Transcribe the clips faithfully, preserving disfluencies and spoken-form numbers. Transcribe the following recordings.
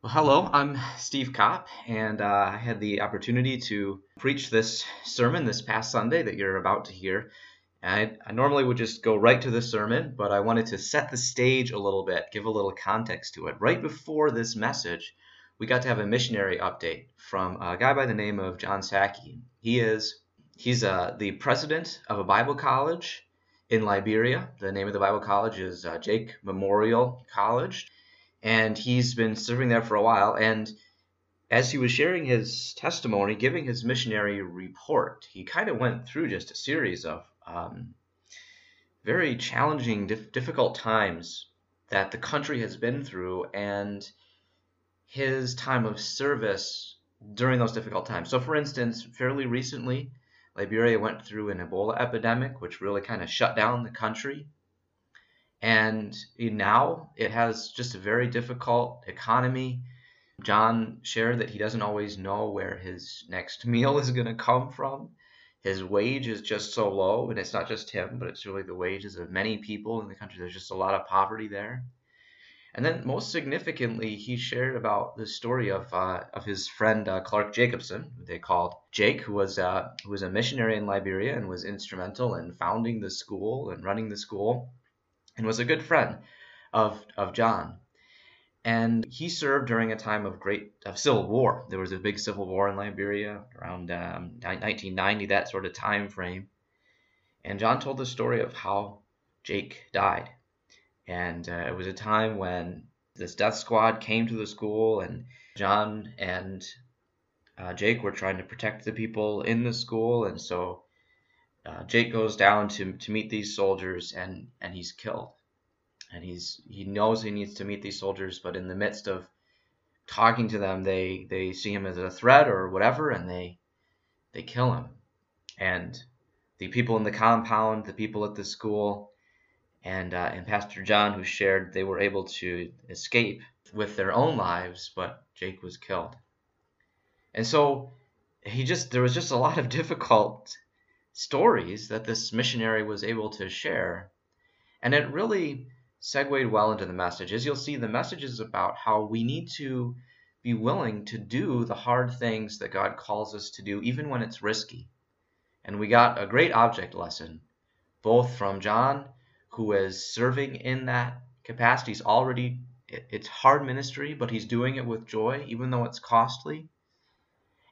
Well, hello, I'm Steve Kopp, and uh, I had the opportunity to preach this sermon this past Sunday that you're about to hear. And I, I normally would just go right to the sermon, but I wanted to set the stage a little bit, give a little context to it. Right before this message, we got to have a missionary update from a guy by the name of John Sackey. He is he's uh, the president of a Bible college in Liberia. The name of the Bible college is uh, Jake Memorial College. And he's been serving there for a while, and as he was sharing his testimony, giving his missionary report, he kind of went through just a series of um, very challenging, dif- difficult times that the country has been through, and his time of service during those difficult times. So, for instance, fairly recently, Liberia went through an Ebola epidemic, which really kind of shut down the country. And now it has just a very difficult economy. John shared that he doesn't always know where his next meal is going to come from. His wage is just so low, and it's not just him, but it's really the wages of many people in the country. There's just a lot of poverty there. And then most significantly, he shared about the story of uh, of his friend uh, Clark Jacobson, who they called Jake, who was, uh, who was a missionary in Liberia and was instrumental in founding the school and running the school, and was a good friend of of John. And he served during a time of great of civil war. There was a big civil war in Liberia around um, nineteen ninety, that sort of time frame. And John told the story of how Jake died. And uh, it was a time when this death squad came to the school, and John and uh, Jake were trying to protect the people in the school, and so Uh, Jake goes down to to meet these soldiers, and, and he's killed. And he's he knows he needs to meet these soldiers, but in the midst of talking to them, they, they see him as a threat or whatever, and they they kill him. And the people in the compound, the people at the school, and uh, and Pastor John, who shared, they were able to escape with their own lives, but Jake was killed. And so he just there was just a lot of difficult stories that this missionary was able to share, and it really segued well into the message. As you'll see, the message is about how we need to be willing to do the hard things that God calls us to do, even when it's risky. And we got a great object lesson, both from John, who is serving in that capacity. He's already, it's hard ministry, but he's doing it with joy, even though it's costly.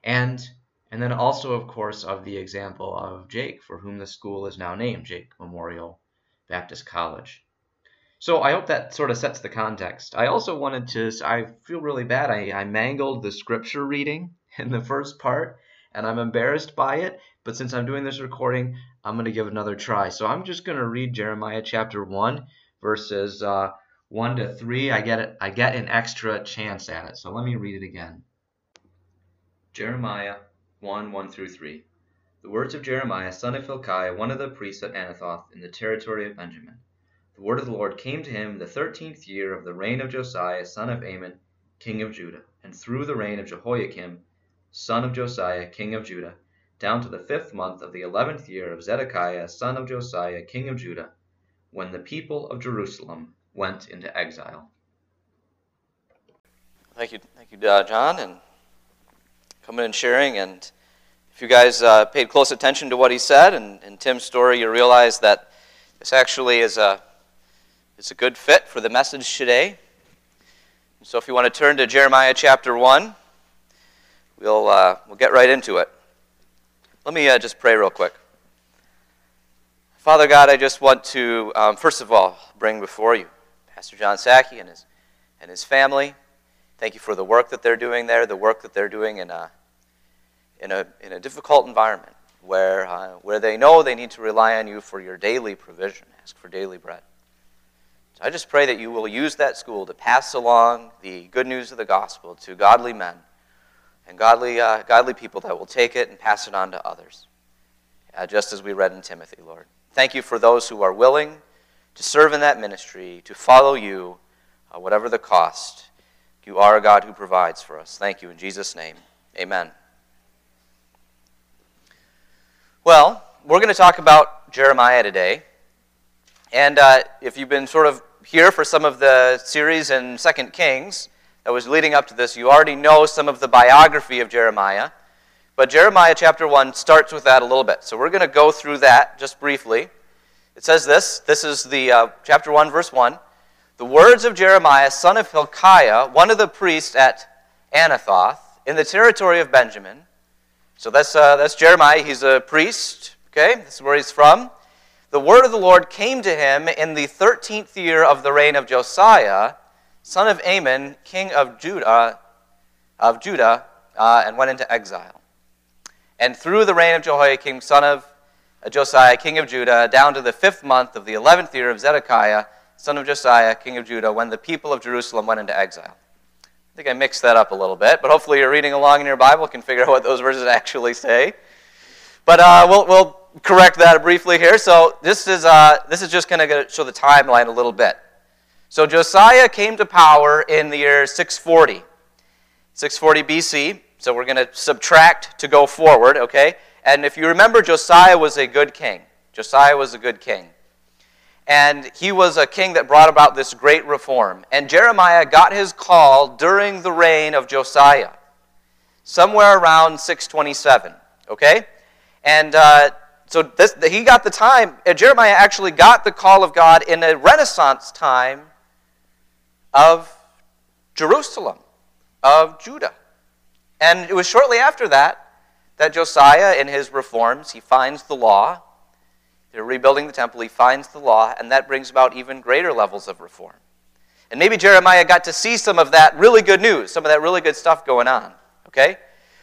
And And then also, of course, of the example of Jake, for whom the school is now named Jake Memorial Baptist College. So I hope that sort of sets the context. I also wanted to, I feel really bad, I, I mangled the scripture reading in the first part, and I'm embarrassed by it, but since I'm doing this recording, I'm going to give another try. So I'm just going to read Jeremiah chapter one, verses uh, one to three. I get it, I get an extra chance at it, so let me read it again. Jeremiah one, one through three. The words of Jeremiah, son of Hilkiah, one of the priests at Anathoth, in the territory of Benjamin. The word of the Lord came to him the thirteenth year of the reign of Josiah, son of Ammon, king of Judah, and through the reign of Jehoiakim, son of Josiah, king of Judah, down to the fifth month of the eleventh year of Zedekiah, son of Josiah, king of Judah, when the people of Jerusalem went into exile. Thank you, thank you, uh, John, and coming and sharing. And if you guys uh, paid close attention to what he said and, and Tim's story, you realize that this actually is a, it's a good fit for the message today. And so if you want to turn to Jeremiah chapter one, we'll, uh, we'll get right into it. Let me uh, just pray real quick. Father God, I just want to, um, first of all, bring before you Pastor John Sackey and his, and his family. Thank you for the work that they're doing there, the work that they're doing in a in a in a difficult environment where uh, where they know they need to rely on you for your daily provision, ask for daily bread. So I just pray that you will use that school to pass along the good news of the gospel to godly men and godly uh, godly people that will take it and pass it on to others, uh, just as we read in Timothy, Lord. Thank you for those who are willing to serve in that ministry, to follow you, uh, whatever the cost. You are a God who provides for us. Thank you in Jesus' name. Amen. Well, we're going to talk about Jeremiah today. And uh, if you've been sort of here for some of the series in Second Kings, that was leading up to this, you already know some of the biography of Jeremiah. But Jeremiah chapter one starts with that a little bit. So we're going to go through that just briefly. It says this. This is the uh, chapter one, verse one. The words of Jeremiah, son of Hilkiah, one of the priests at Anathoth, in the territory of Benjamin. So that's, uh, that's Jeremiah. He's a priest. Okay, this is where he's from. The word of the Lord came to him in the thirteenth year of the reign of Josiah, son of Ammon, king of Judah, of Judah uh, and went into exile. And through the reign of Jehoiakim, son of uh, Josiah, king of Judah, down to the fifth month of the eleventh year of Zedekiah, son of Josiah, king of Judah, when the people of Jerusalem went into exile. I think I mixed that up a little bit, but hopefully you're reading along in your Bible, can figure out what those verses actually say. But uh, we'll, we'll correct that briefly here. So this is, uh, this is just going to show the timeline a little bit. So Josiah came to power in the year six forty, six forty B C, so we're going to subtract to go forward, okay? And if you remember, Josiah was a good king. Josiah was a good king. And he was a king that brought about this great reform. And Jeremiah got his call during the reign of Josiah, somewhere around six twenty-seven, okay? And uh, so this, he got the time, uh, Jeremiah actually got the call of God in a Renaissance time of Jerusalem, of Judah. And it was shortly after that that Josiah, in his reforms, he finds the law. They're rebuilding the temple, he finds the law, and that brings about even greater levels of reform. And maybe Jeremiah got to see some of that really good news, some of that really good stuff going on, okay?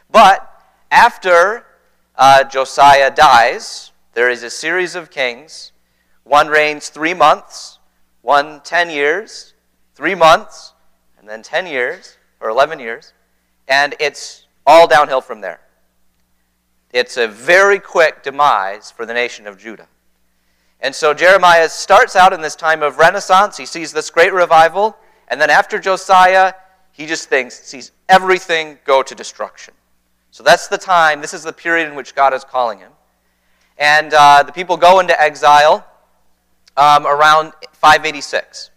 But after uh, Josiah dies, there is a series of kings. One reigns three months, one ten years, three months, and then ten years, or eleven years, and it's all downhill from there. It's a very quick demise for the nation of Judah. And so Jeremiah starts out in this time of Renaissance. He sees this great revival. And then after Josiah, he just thinks, sees everything go to destruction. So that's the time. This is the period in which God is calling him. And uh, the people go into exile um, around five eighty-six.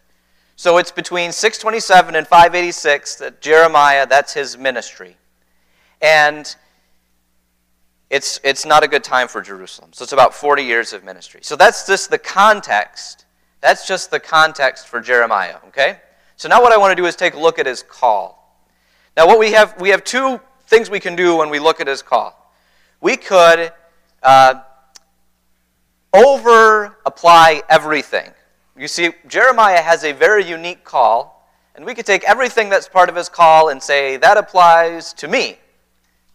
So it's between six twenty-seven and five eighty-six that Jeremiah, that's his ministry. And It's, it's not a good time for Jerusalem. So it's about forty years of ministry. So that's just the context. That's just the context for Jeremiah, okay? So now what I want to do is take a look at his call. Now what we have, we have two things we can do when we look at his call. We could uh, over-apply everything. You see, Jeremiah has a very unique call, and we could take everything that's part of his call and say, that applies to me.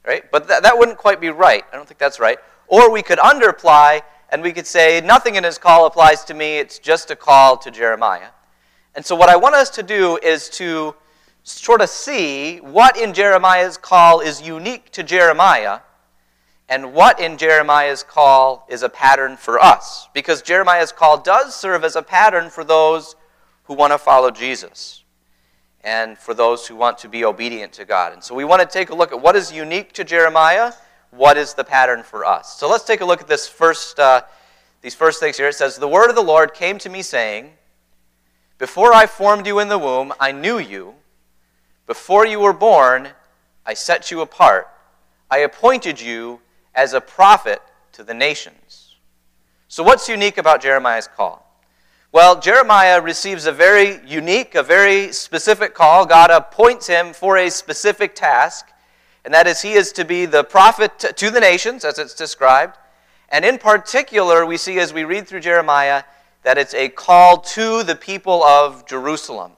Right? But th that wouldn't quite be right. I don't think that's right. Or we could underply, and we could say, nothing in his call applies to me. It's just a call to Jeremiah. And so what I want us to do is to sort of see what in Jeremiah's call is unique to Jeremiah, and what in Jeremiah's call is a pattern for us. Because Jeremiah's call does serve as a pattern for those who want to follow Jesus, and for those who want to be obedient to God. And so we want to take a look at what is unique to Jeremiah, what is the pattern for us. So let's take a look at this first, uh, these first things here. It says, the word of the Lord came to me saying, before I formed you in the womb, I knew you. Before you were born, I set you apart. I appointed you as a prophet to the nations. So what's unique about Jeremiah's call? Well, Jeremiah receives a very unique, a very specific call. God appoints him for a specific task, and that is he is to be the prophet to the nations, as it's described. And in particular, we see as we read through Jeremiah that it's a call to the people of Jerusalem.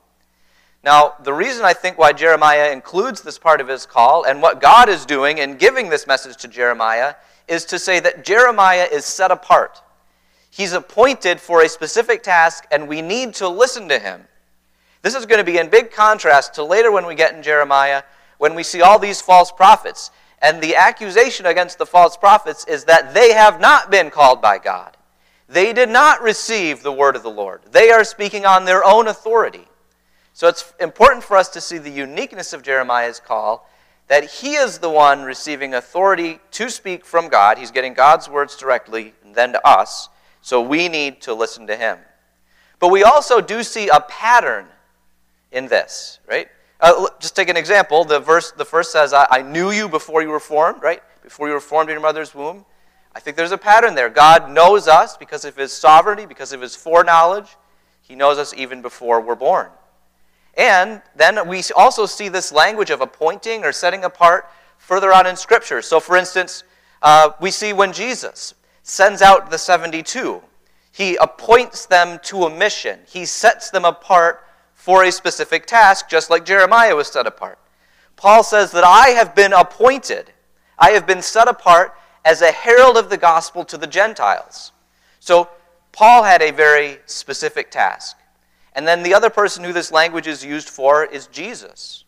Now, the reason I think why Jeremiah includes this part of his call and what God is doing in giving this message to Jeremiah is to say that Jeremiah is set apart. He's appointed for a specific task, and we need to listen to him. This is going to be in big contrast to later when we get in Jeremiah, when we see all these false prophets. And the accusation against the false prophets is that they have not been called by God. They did not receive the word of the Lord. They are speaking on their own authority. So it's important for us to see the uniqueness of Jeremiah's call, that he is the one receiving authority to speak from God. He's getting God's words directly, and then to us. So we need to listen to him. But we also do see a pattern in this, right? Uh, just take an example. The verse, the verse says, I, I knew you before you were formed, right? Before you were formed in your mother's womb. I think there's a pattern there. God knows us because of his sovereignty, because of his foreknowledge. He knows us even before we're born. And then we also see this language of appointing or setting apart further on in Scripture. So, for instance, uh, we see when Jesus sends out the seventy-two, he appoints them to a mission. He sets them apart for a specific task, just like Jeremiah was set apart. Paul says that I have been appointed, I have been set apart as a herald of the gospel to the Gentiles. So Paul had a very specific task. And then the other person who this language is used for is Jesus.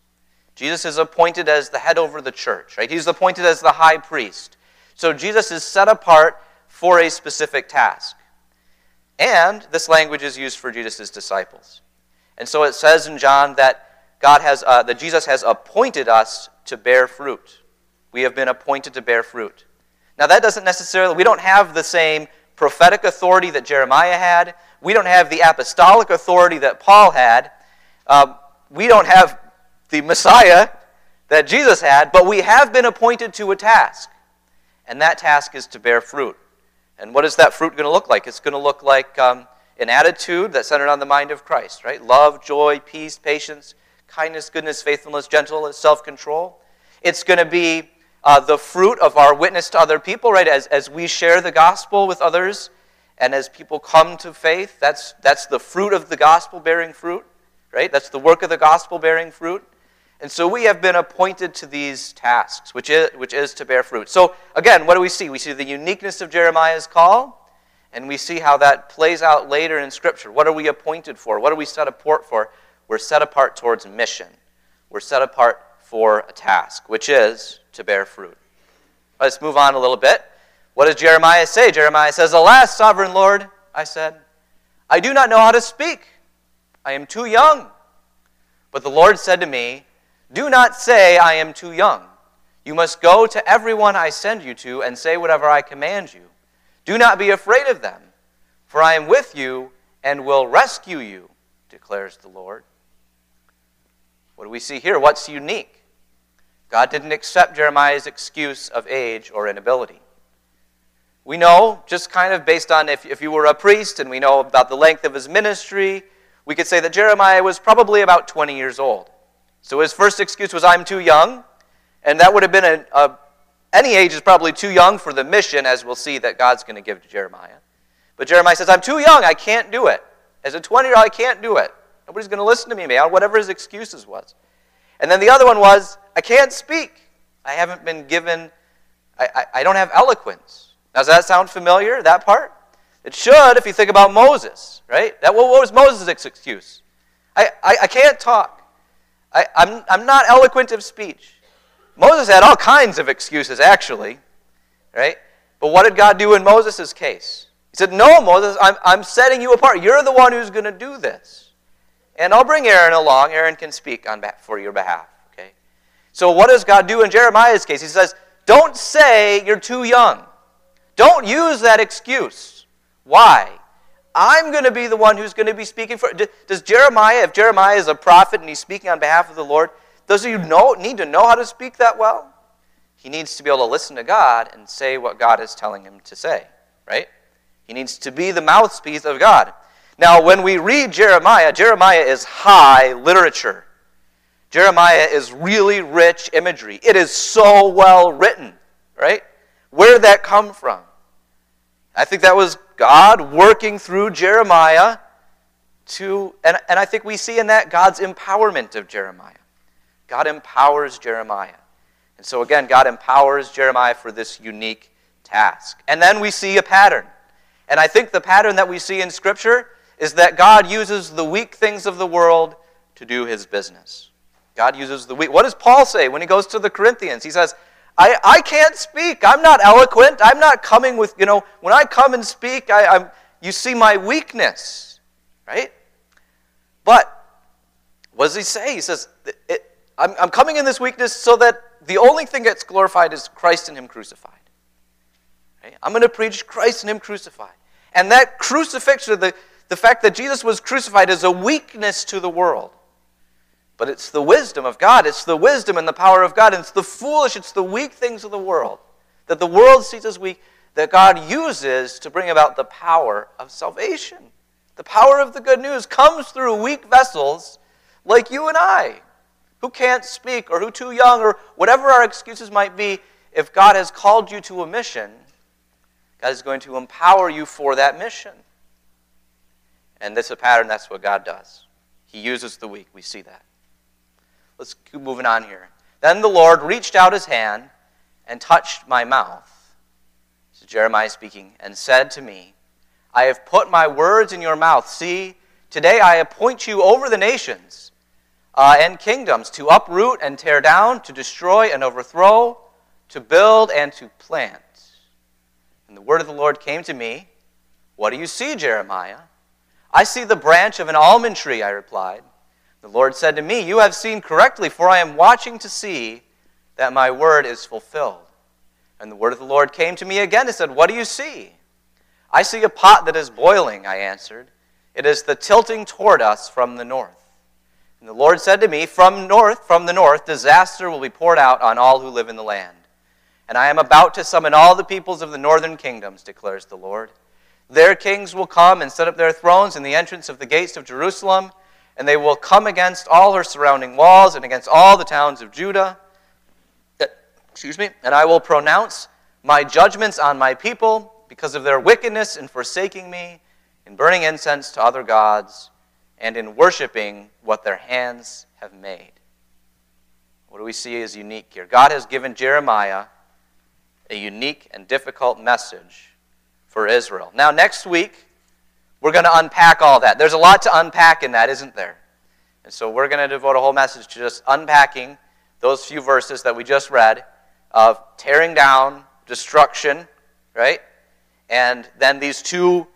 Jesus is appointed as the head over the church, right? He's appointed as the high priest. So Jesus is set apart for a specific task. And this language is used for Jesus' disciples. And so it says in John that God has, uh, that Jesus has appointed us to bear fruit. We have been appointed to bear fruit. Now that doesn't necessarily, we don't have the same prophetic authority that Jeremiah had. We don't have the apostolic authority that Paul had. Uh, we don't have the Messiah that Jesus had, but we have been appointed to a task. And that task is to bear fruit. And what is that fruit going to look like? It's going to look like um, an attitude that's centered on the mind of Christ, right? Love, joy, peace, patience, kindness, goodness, faithfulness, gentleness, self-control. It's going to be uh, the fruit of our witness to other people, right? As, as we share the gospel with others and as people come to faith, that's, that's the fruit of the gospel bearing fruit, right? That's the work of the gospel bearing fruit. And so we have been appointed to these tasks, which is, which is to bear fruit. So again, what do we see? We see the uniqueness of Jeremiah's call, and we see how that plays out later in Scripture. What are we appointed for? What are we set apart for? We're set apart towards mission. We're set apart for a task, which is to bear fruit. Let's move on a little bit. What does Jeremiah say? Jeremiah says, "Alas, sovereign Lord, I said, I do not know how to speak. I am too young. But the Lord said to me, do not say I am too young. You must go to everyone I send you to and say whatever I command you. Do not be afraid of them, for I am with you and will rescue you, declares the Lord." What do we see here? What's unique? God didn't accept Jeremiah's excuse of age or inability. We know, just kind of based on if, if you were a priest and we know about the length of his ministry, we could say that Jeremiah was probably about twenty years old. So his first excuse was, I'm too young, and that would have been, a, a, any age is probably too young for the mission, as we'll see that God's going to give to Jeremiah. But Jeremiah says, I'm too young, I can't do it. As a twenty-year-old, I can't do it. Nobody's going to listen to me, man, whatever his excuses was. And then the other one was, I can't speak. I haven't been given, I, I, I don't have eloquence. Now, does that sound familiar, that part? It should, if you think about Moses, right? That, what was Moses' excuse? I, I, I can't talk. I, I'm, I'm not eloquent of speech. Moses had all kinds of excuses, actually, right? But what did God do in Moses' case? He said, no, Moses, I'm, I'm setting you apart. You're the one who's going to do this. And I'll bring Aaron along. Aaron can speak on for your behalf, okay? So what does God do in Jeremiah's case? He says, don't say you're too young. Don't use that excuse. Why? I'm going to be the one who's going to be speaking for. Does Jeremiah, if Jeremiah is a prophet and he's speaking on behalf of the Lord, does he know, need to know how to speak that well? He needs to be able to listen to God and say what God is telling him to say, right? He needs to be the mouthpiece of God. Now, when we read Jeremiah, Jeremiah is high literature. Jeremiah is really rich imagery. It is so well written, right? Where did that come from? I think that was God working through Jeremiah to, and, and I think we see in that God's empowerment of Jeremiah. God empowers Jeremiah. And so again, God empowers Jeremiah for this unique task. And then we see a pattern. And I think the pattern that we see in Scripture is that God uses the weak things of the world to do his business. God uses the weak. What does Paul say when he goes to the Corinthians? He says, I, I can't speak. I'm not eloquent. I'm not coming with, you know, when I come and speak, I, I'm, you see my weakness, right? But what does he say? He says, it, it, I'm, I'm coming in this weakness so that the only thing that's glorified is Christ and him crucified. Right? I'm going to preach Christ and him crucified. And that crucifixion, the, the fact that Jesus was crucified is a weakness to the world. But it's the wisdom of God. It's the wisdom and the power of God. And it's the foolish, it's the weak things of the world that the world sees as weak, that God uses to bring about the power of salvation. The power of the good news comes through weak vessels like you and I, who can't speak or who are too young or whatever our excuses might be. If God has called you to a mission, God is going to empower you for that mission. And that's a pattern. That's what God does. He uses the weak. We see that. Let's keep moving on here. Then the Lord reached out his hand and touched my mouth. This is Jeremiah speaking, and said to me, I have put my words in your mouth. See, today I appoint you over the nations uh, and kingdoms to uproot and tear down, to destroy and overthrow, to build and to plant. And the word of the Lord came to me. What do you see, Jeremiah? I see the branch of an almond tree, I replied. The Lord said to me, you have seen correctly, for I am watching to see that my word is fulfilled. And the word of the Lord came to me again and said, what do you see? I see a pot that is boiling, I answered. It is the tilting toward us from the north. And the Lord said to me, From north, from the north, disaster will be poured out on all who live in the land. And I am about to summon all the peoples of the northern kingdoms, declares the Lord. Their kings will come and set up their thrones in the entrance of the gates of Jerusalem, and they will come against all her surrounding walls and against all the towns of Judah. Excuse me. And I will pronounce my judgments on my people because of their wickedness in forsaking me, in burning incense to other gods, and in worshiping what their hands have made. What do we see is unique here? God has given Jeremiah a unique and difficult message for Israel. Now, next week, we're going to unpack all that. There's a lot to unpack in that, isn't there? And so we're going to devote a whole message to just unpacking those few verses that we just read of tearing down, destruction, right? And then these two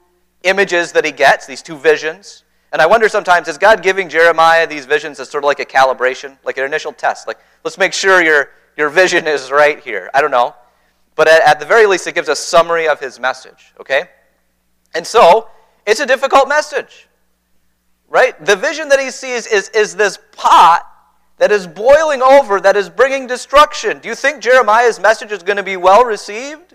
images that he gets, these two visions. And I wonder sometimes, is God giving Jeremiah these visions as sort of like a calibration, like an initial test? Like, let's make sure your, your vision is right here. I don't know. But at, at the very least, it gives a summary of his message, okay? And so, it's a difficult message, right? The vision that he sees is, is this pot that is boiling over, that is bringing destruction. Do you think Jeremiah's message is going to be well received?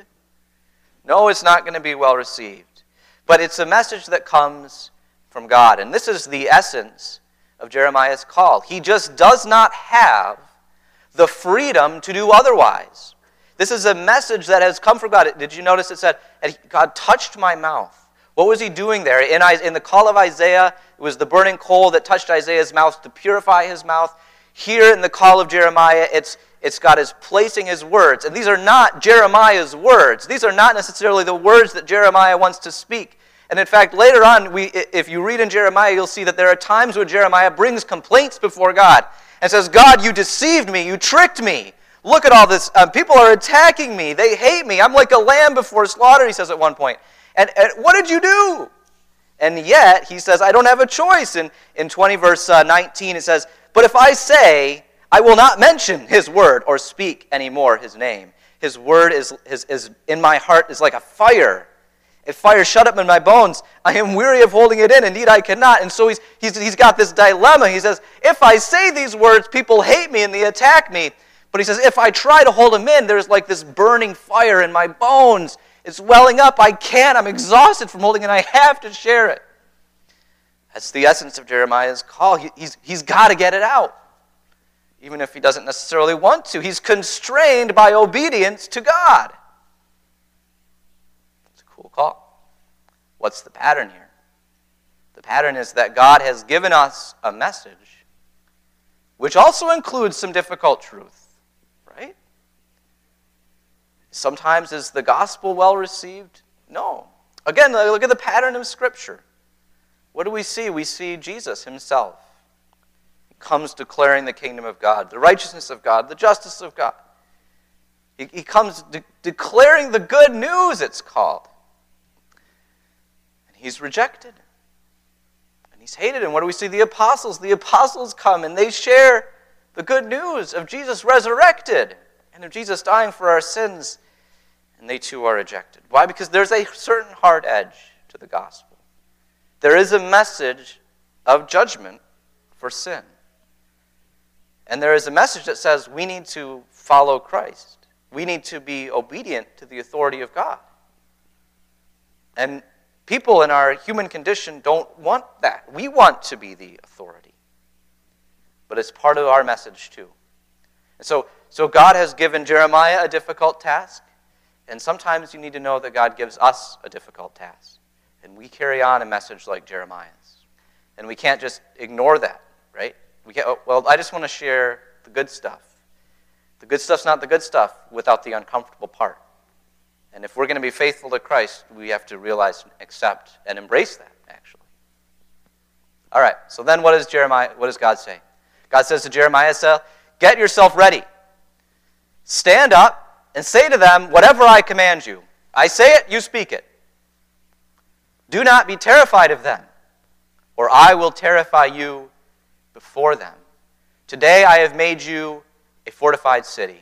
No, it's not going to be well received. But it's a message that comes from God. And this is the essence of Jeremiah's call. He just does not have the freedom to do otherwise. This is a message that has come from God. Did you notice it said, God touched my mouth? What was he doing there? In, in the call of Isaiah, it was the burning coal that touched Isaiah's mouth to purify his mouth. Here in the call of Jeremiah, it's, it's God is placing his words. And these are not Jeremiah's words. These are not necessarily the words that Jeremiah wants to speak. And in fact, later on, we, if you read in Jeremiah, you'll see that there are times where Jeremiah brings complaints before God and says, God, you deceived me. You tricked me. Look at all this. Um, people are attacking me. They hate me. I'm like a lamb before slaughter, he says at one point. And, and what did you do? And yet, he says, I don't have a choice. And in twenty verse uh, nineteen, it says, but if I say, I will not mention his word or speak anymore his name. His word is, is, is in my heart is like a fire. A fire shut up in my bones. I am weary of holding it in. Indeed, I cannot. And so he's, he's, he's got this dilemma. He says, if I say these words, people hate me and they attack me. But he says, if I try to hold them in, there's like this burning fire in my bones. It's welling up. I can't. I'm exhausted from holding it. I have to share it. That's the essence of Jeremiah's call. He, he's he's got to get it out, even if he doesn't necessarily want to. He's constrained by obedience to God. It's a cool call. What's the pattern here? The pattern is that God has given us a message, which also includes some difficult truth, right? Sometimes is the gospel well received? No. Again, look at the pattern of Scripture. What do we see? We see Jesus himself. He comes declaring the kingdom of God, the righteousness of God, the justice of God. He, he comes de- declaring the good news, it's called. And he's rejected. And he's hated. And what do we see? The apostles. The apostles come and they share the good news of Jesus resurrected and of Jesus dying for our sins. And they too are rejected. Why? Because there's a certain hard edge to the gospel. There is a message of judgment for sin. And there is a message that says we need to follow Christ. We need to be obedient to the authority of God. And people in our human condition don't want that. We want to be the authority. But it's part of our message too. And so, so God has given Jeremiah a difficult task. And sometimes you need to know that God gives us a difficult task. And we carry on a message like Jeremiah's. And we can't just ignore that, right? We can't, oh, well, I just want to share the good stuff. The good stuff's not the good stuff without the uncomfortable part. And if we're going to be faithful to Christ, we have to realize, accept, and embrace that, actually. All right, so then what does Jeremiah, what does God say? God says to Jeremiah, get yourself ready. Stand up and say to them, whatever I command you. I say it, you speak it. Do not be terrified of them, or I will terrify you before them. Today I have made you a fortified city,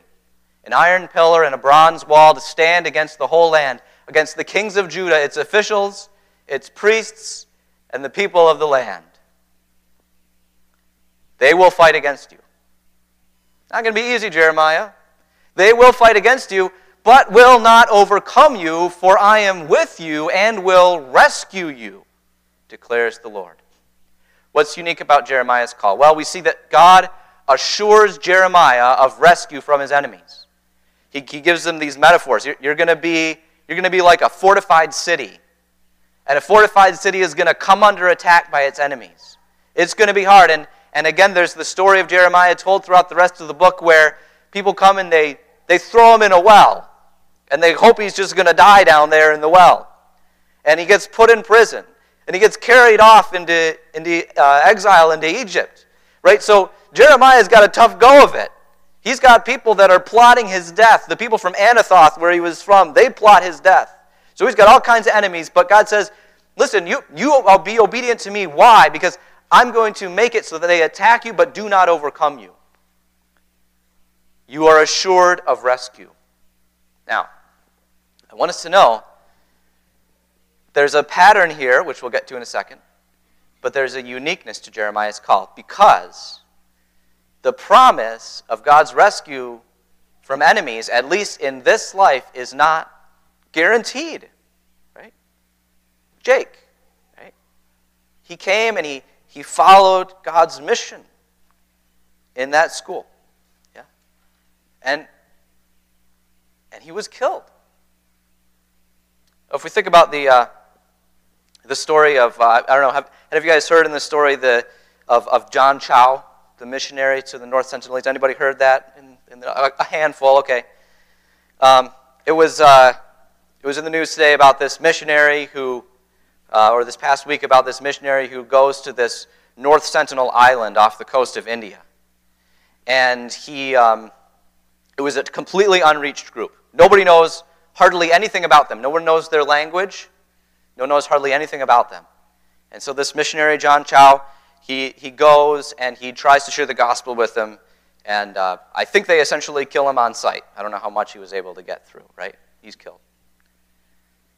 an iron pillar and a bronze wall to stand against the whole land, against the kings of Judah, its officials, its priests, and the people of the land. They will fight against you. Not going to be easy, Jeremiah. They will fight against you, but will not overcome you, for I am with you and will rescue you, declares the Lord. What's unique about Jeremiah's call? Well, we see that God assures Jeremiah of rescue from his enemies. He, he gives them these metaphors. You're, you're going to be, you're going to be like a fortified city. And a fortified city is going to come under attack by its enemies. It's going to be hard. And, and again, there's the story of Jeremiah told throughout the rest of the book where people come and they, they throw him in a well. And they hope he's just going to die down there in the well. And he gets put in prison. And he gets carried off into, into uh, exile into Egypt. Right? So Jeremiah's got a tough go of it. He's got people that are plotting his death. The people from Anathoth, where he was from, they plot his death. So he's got all kinds of enemies, but God says, listen, you, you will be obedient to me. Why? Because I'm going to make it so that they attack you, but do not overcome you. You are assured of rescue. Now, I want us to know there's a pattern here, which we'll get to in a second, but there's a uniqueness to Jeremiah's call because the promise of God's rescue from enemies, at least in this life, is not guaranteed, right? Jake, right? He came and he, he followed God's mission in that school, yeah? And, and he was killed. If we think about the, uh, the story of, uh, I don't know, have, have you guys heard in the story the, of, of John Chau? The missionary to the North Sentinel. Has anybody heard that? In, in the, a handful, okay. Um, it was uh, it was in the news today about this missionary who, uh, or this past week about this missionary who goes to this North Sentinel island off the coast of India, and he um, it was a completely unreached group. Nobody knows hardly anything about them. No one knows their language. No one knows hardly anything about them. And so this missionary, John Chau, He, he goes and he tries to share the gospel with them, and uh, I think they essentially kill him on sight. I don't know how much he was able to get through, right? He's killed.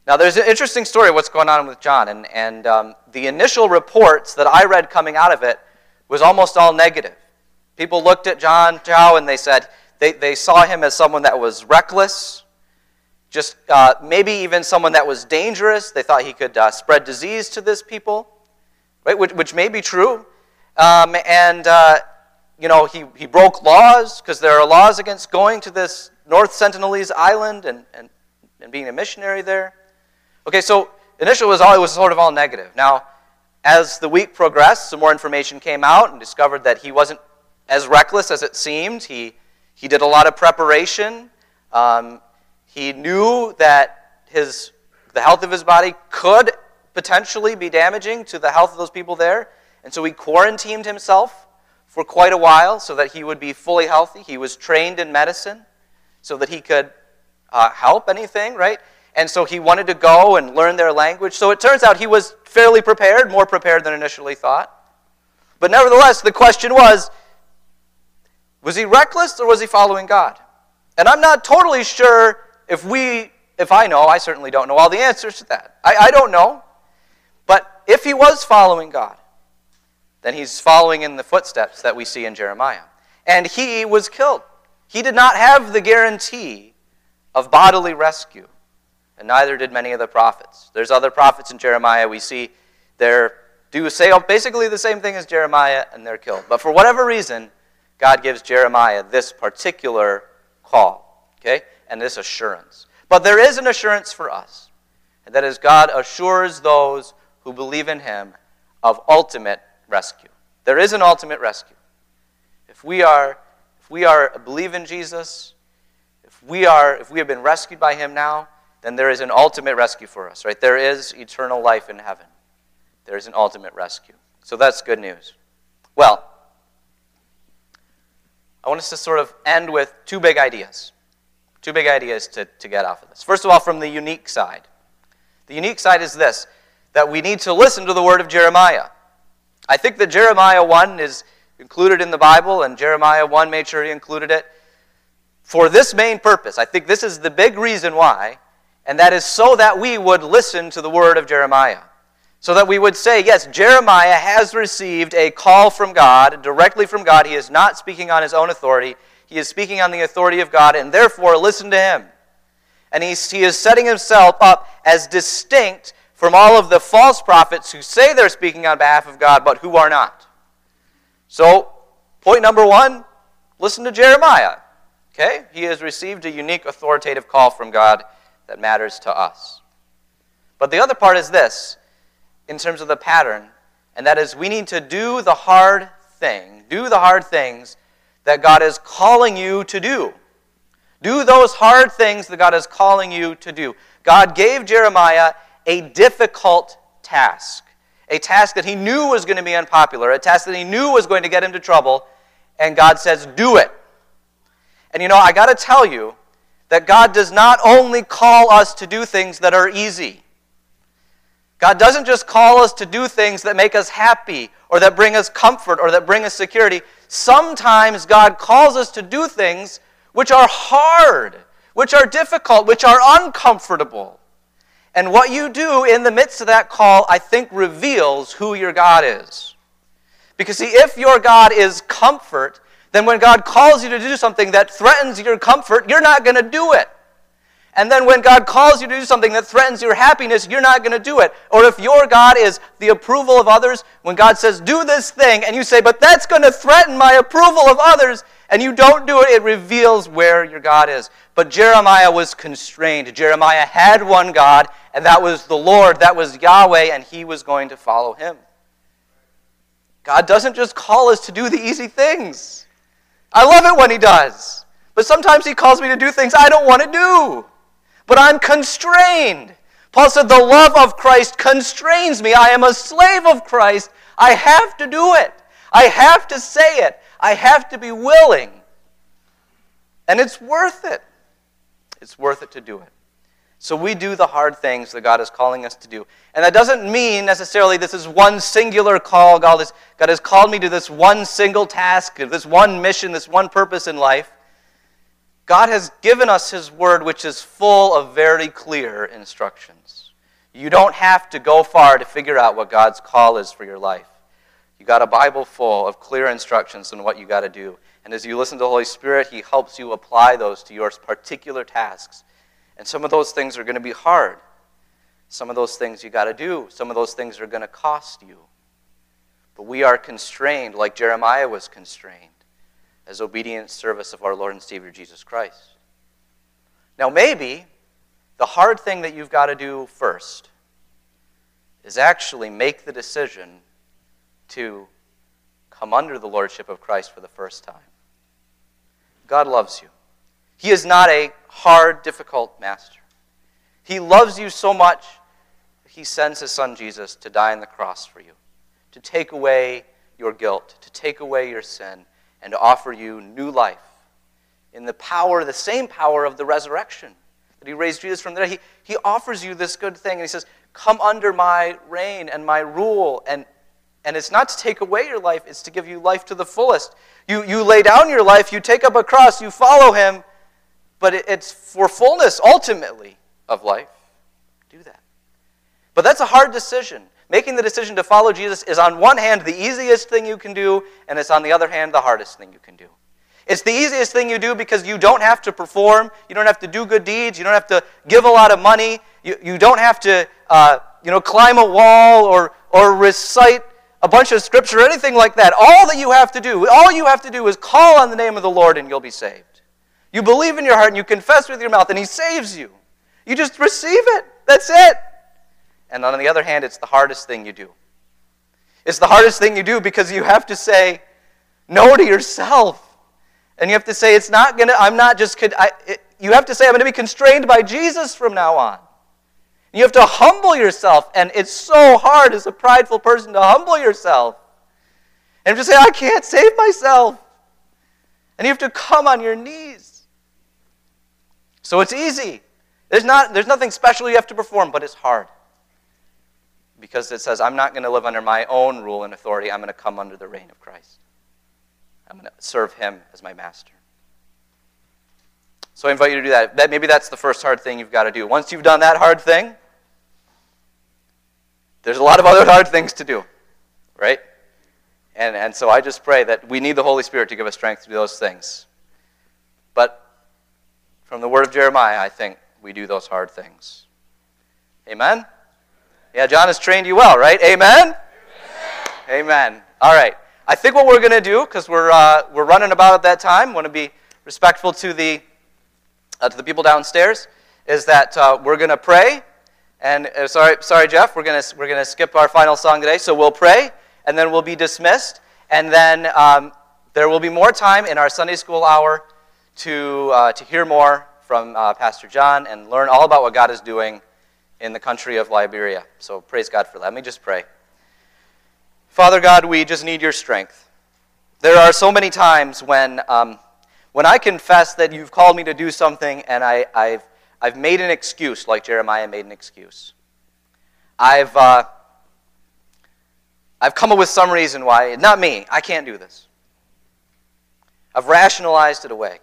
Now, there's an interesting story of what's going on with John, and, and um, the initial reports that I read coming out of it was almost all negative. People looked at John Chau and they said they, they saw him as someone that was reckless, just uh, maybe even someone that was dangerous. They thought he could uh, spread disease to this people. Right, which, which may be true, um, and uh, you know he, he broke laws because there are laws against going to this North Sentinelese island and, and, and being a missionary there. Okay, so initially it was, all, it was sort of all negative. Now, as the week progressed, some more information came out and discovered that he wasn't as reckless as it seemed. He, he did a lot of preparation. Um, he knew that his the health of his body could potentially be damaging to the health of those people there. And so he quarantined himself for quite a while so that he would be fully healthy. He was trained in medicine so that he could uh, help anything, right? And so he wanted to go and learn their language. So it turns out he was fairly prepared, more prepared than initially thought. But nevertheless, the question was, was he reckless or was he following God? And I'm not totally sure if we, if I know, I certainly don't know all the answers to that. I, I don't know. But if he was following God, then he's following in the footsteps that we see in Jeremiah. and he was killed. He did not have the guarantee of bodily rescue, and neither did many of the prophets. There's other prophets in Jeremiah we see there do say basically the same thing as Jeremiah, and they're killed. But for whatever reason, God gives Jeremiah this particular call, okay, and this assurance. But there is an assurance for us, and that is God assures those who believe in him of ultimate rescue. There is an ultimate rescue. If we are, if we are believe in Jesus, if we are, if we have been rescued by him now, then there is an ultimate rescue for us, right? There is eternal life in heaven. There is an ultimate rescue. So that's good news. Well, I want us to sort of end with two big ideas. Two big ideas to, to get off of this. First of all, from the unique side. The unique side is this, that we need to listen to the word of Jeremiah. I think that Jeremiah one is included in the Bible, and Jeremiah one made sure he included it for this main purpose. I think this is the big reason why, and that is so that we would listen to the word of Jeremiah. So that we would say, yes, Jeremiah has received a call from God, directly from God. He is not speaking on his own authority. He is speaking on the authority of God, and therefore listen to him. And he's, he is setting himself up as distinct from all of the false prophets who say they're speaking on behalf of God, but who are not. So, point number one, listen to Jeremiah. Okay? He has received a unique authoritative call from God that matters to us. But the other part is this, in terms of the pattern, and that is we need to do the hard thing, do the hard things that God is calling you to do. Do those hard things that God is calling you to do. God gave Jeremiah a difficult task, a task that he knew was going to be unpopular, a task that he knew was going to get him into trouble, and God says, do it. And you know, I got to tell you that God does not only call us to do things that are easy. God doesn't just call us to do things that make us happy or that bring us comfort or that bring us security. Sometimes God calls us to do things which are hard, which are difficult, which are uncomfortable. And what you do in the midst of that call, I think, reveals who your God is. Because, see, if your God is comfort, then when God calls you to do something that threatens your comfort, you're not going to do it. And then when God calls you to do something that threatens your happiness, you're not going to do it. Or if your God is the approval of others, when God says, do this thing, and you say, but that's going to threaten my approval of others, and you don't do it, it reveals where your God is. But Jeremiah was constrained. Jeremiah had one God, and that was the Lord, that was Yahweh, and he was going to follow him. God doesn't just call us to do the easy things. I love it when he does. But sometimes he calls me to do things I don't want to do. But I'm constrained. Paul said, the love of Christ constrains me. I am a slave of Christ. I have to do it. I have to say it. I have to be willing. And it's worth it. It's worth it to do it. So we do the hard things that God is calling us to do. And that doesn't mean necessarily this is one singular call. God has, God has called me to this one single task, this one mission, this one purpose in life. God has given us his word, which is full of very clear instructions. You don't have to go far to figure out what God's call is for your life. You got a Bible full of clear instructions on what you got to do. And as you listen to the Holy Spirit, he helps you apply those to your particular tasks. And some of those things are going to be hard. Some of those things you got to do. Some of those things are going to cost you. But we are constrained like Jeremiah was constrained, as obedient service of our Lord and Savior Jesus Christ. Now maybe the hard thing that you've got to do first is actually make the decision to come under the Lordship of Christ for the first time. God loves you. He is not a hard, difficult master. He loves you so much that he sends his son Jesus to die on the cross for you, to take away your guilt, to take away your sin, and to offer you new life in the power, the same power of the resurrection that he raised Jesus from the dead. He, he offers you this good thing, and he says, come under my reign and my rule. And, and it's not to take away your life, it's to give you life to the fullest. You, you lay down your life, you take up a cross, you follow him, but it, it's for fullness, ultimately, of life. Do that. But that's a hard decision. Making the decision to follow Jesus is on one hand the easiest thing you can do, and it's on the other hand the hardest thing you can do. It's the easiest thing you do because you don't have to perform. You don't have to do good deeds. You don't have to give a lot of money. You, you don't have to uh, you know, climb a wall or, or recite a bunch of scripture or anything like that. All that you have to do, all you have to do is call on the name of the Lord and you'll be saved. You believe in your heart and you confess with your mouth and He saves you. You just receive it. That's it. And on the other hand, it's the hardest thing you do. It's the hardest thing you do because you have to say no to yourself. And you have to say, it's not going to, I'm not just, I, it, you have to say, I'm going to be constrained by Jesus from now on. You have to humble yourself, and it's so hard as a prideful person to humble yourself. And just say, I can't save myself. And you have to come on your knees. So it's easy. There's not, there's nothing special you have to perform, but it's hard. Because it says, I'm not going to live under my own rule and authority. I'm going to come under the reign of Christ. I'm going to serve Him as my master. So I invite you to do that. That maybe that's the first hard thing you've got to do. Once you've done that hard thing, there's a lot of other hard things to do, right? And, and so I just pray that we need the Holy Spirit to give us strength to do those things. But from the word of Jeremiah, I think we do those hard things. Amen? Yeah, John has trained you well, right? Amen? Amen. Amen. All right. I think what we're going to do, because we're uh, we're running about at that time, want to be respectful to the uh, to the people downstairs, is that uh, we're going to pray. And uh, sorry, sorry, Jeff, we're going to we're going to skip our final song today. So we'll pray, and then we'll be dismissed, and then um, there will be more time in our Sunday school hour to uh, to hear more from uh, Pastor John and learn all about what God is doing in the country of Liberia. So praise God for that. Let me just pray. Father God, we just need your strength. There are so many times when um, when I confess that you've called me to do something and I, I've, I've made an excuse, like Jeremiah made an excuse. I've, uh, I've come up with some reason why, not me, I can't do this. I've rationalized it away.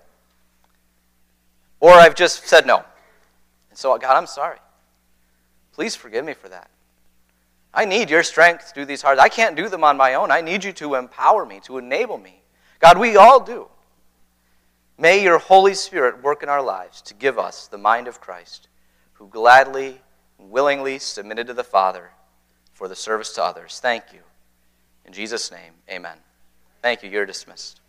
Or I've just said no. And so, God, I'm sorry. Please forgive me for that. I need your strength to do these hard. I can't do them on my own. I need you to empower me, to enable me. God, we all do. May your Holy Spirit work in our lives to give us the mind of Christ, who gladly, willingly submitted to the Father for the service to others. Thank you. In Jesus' name, amen. Thank you. You're dismissed.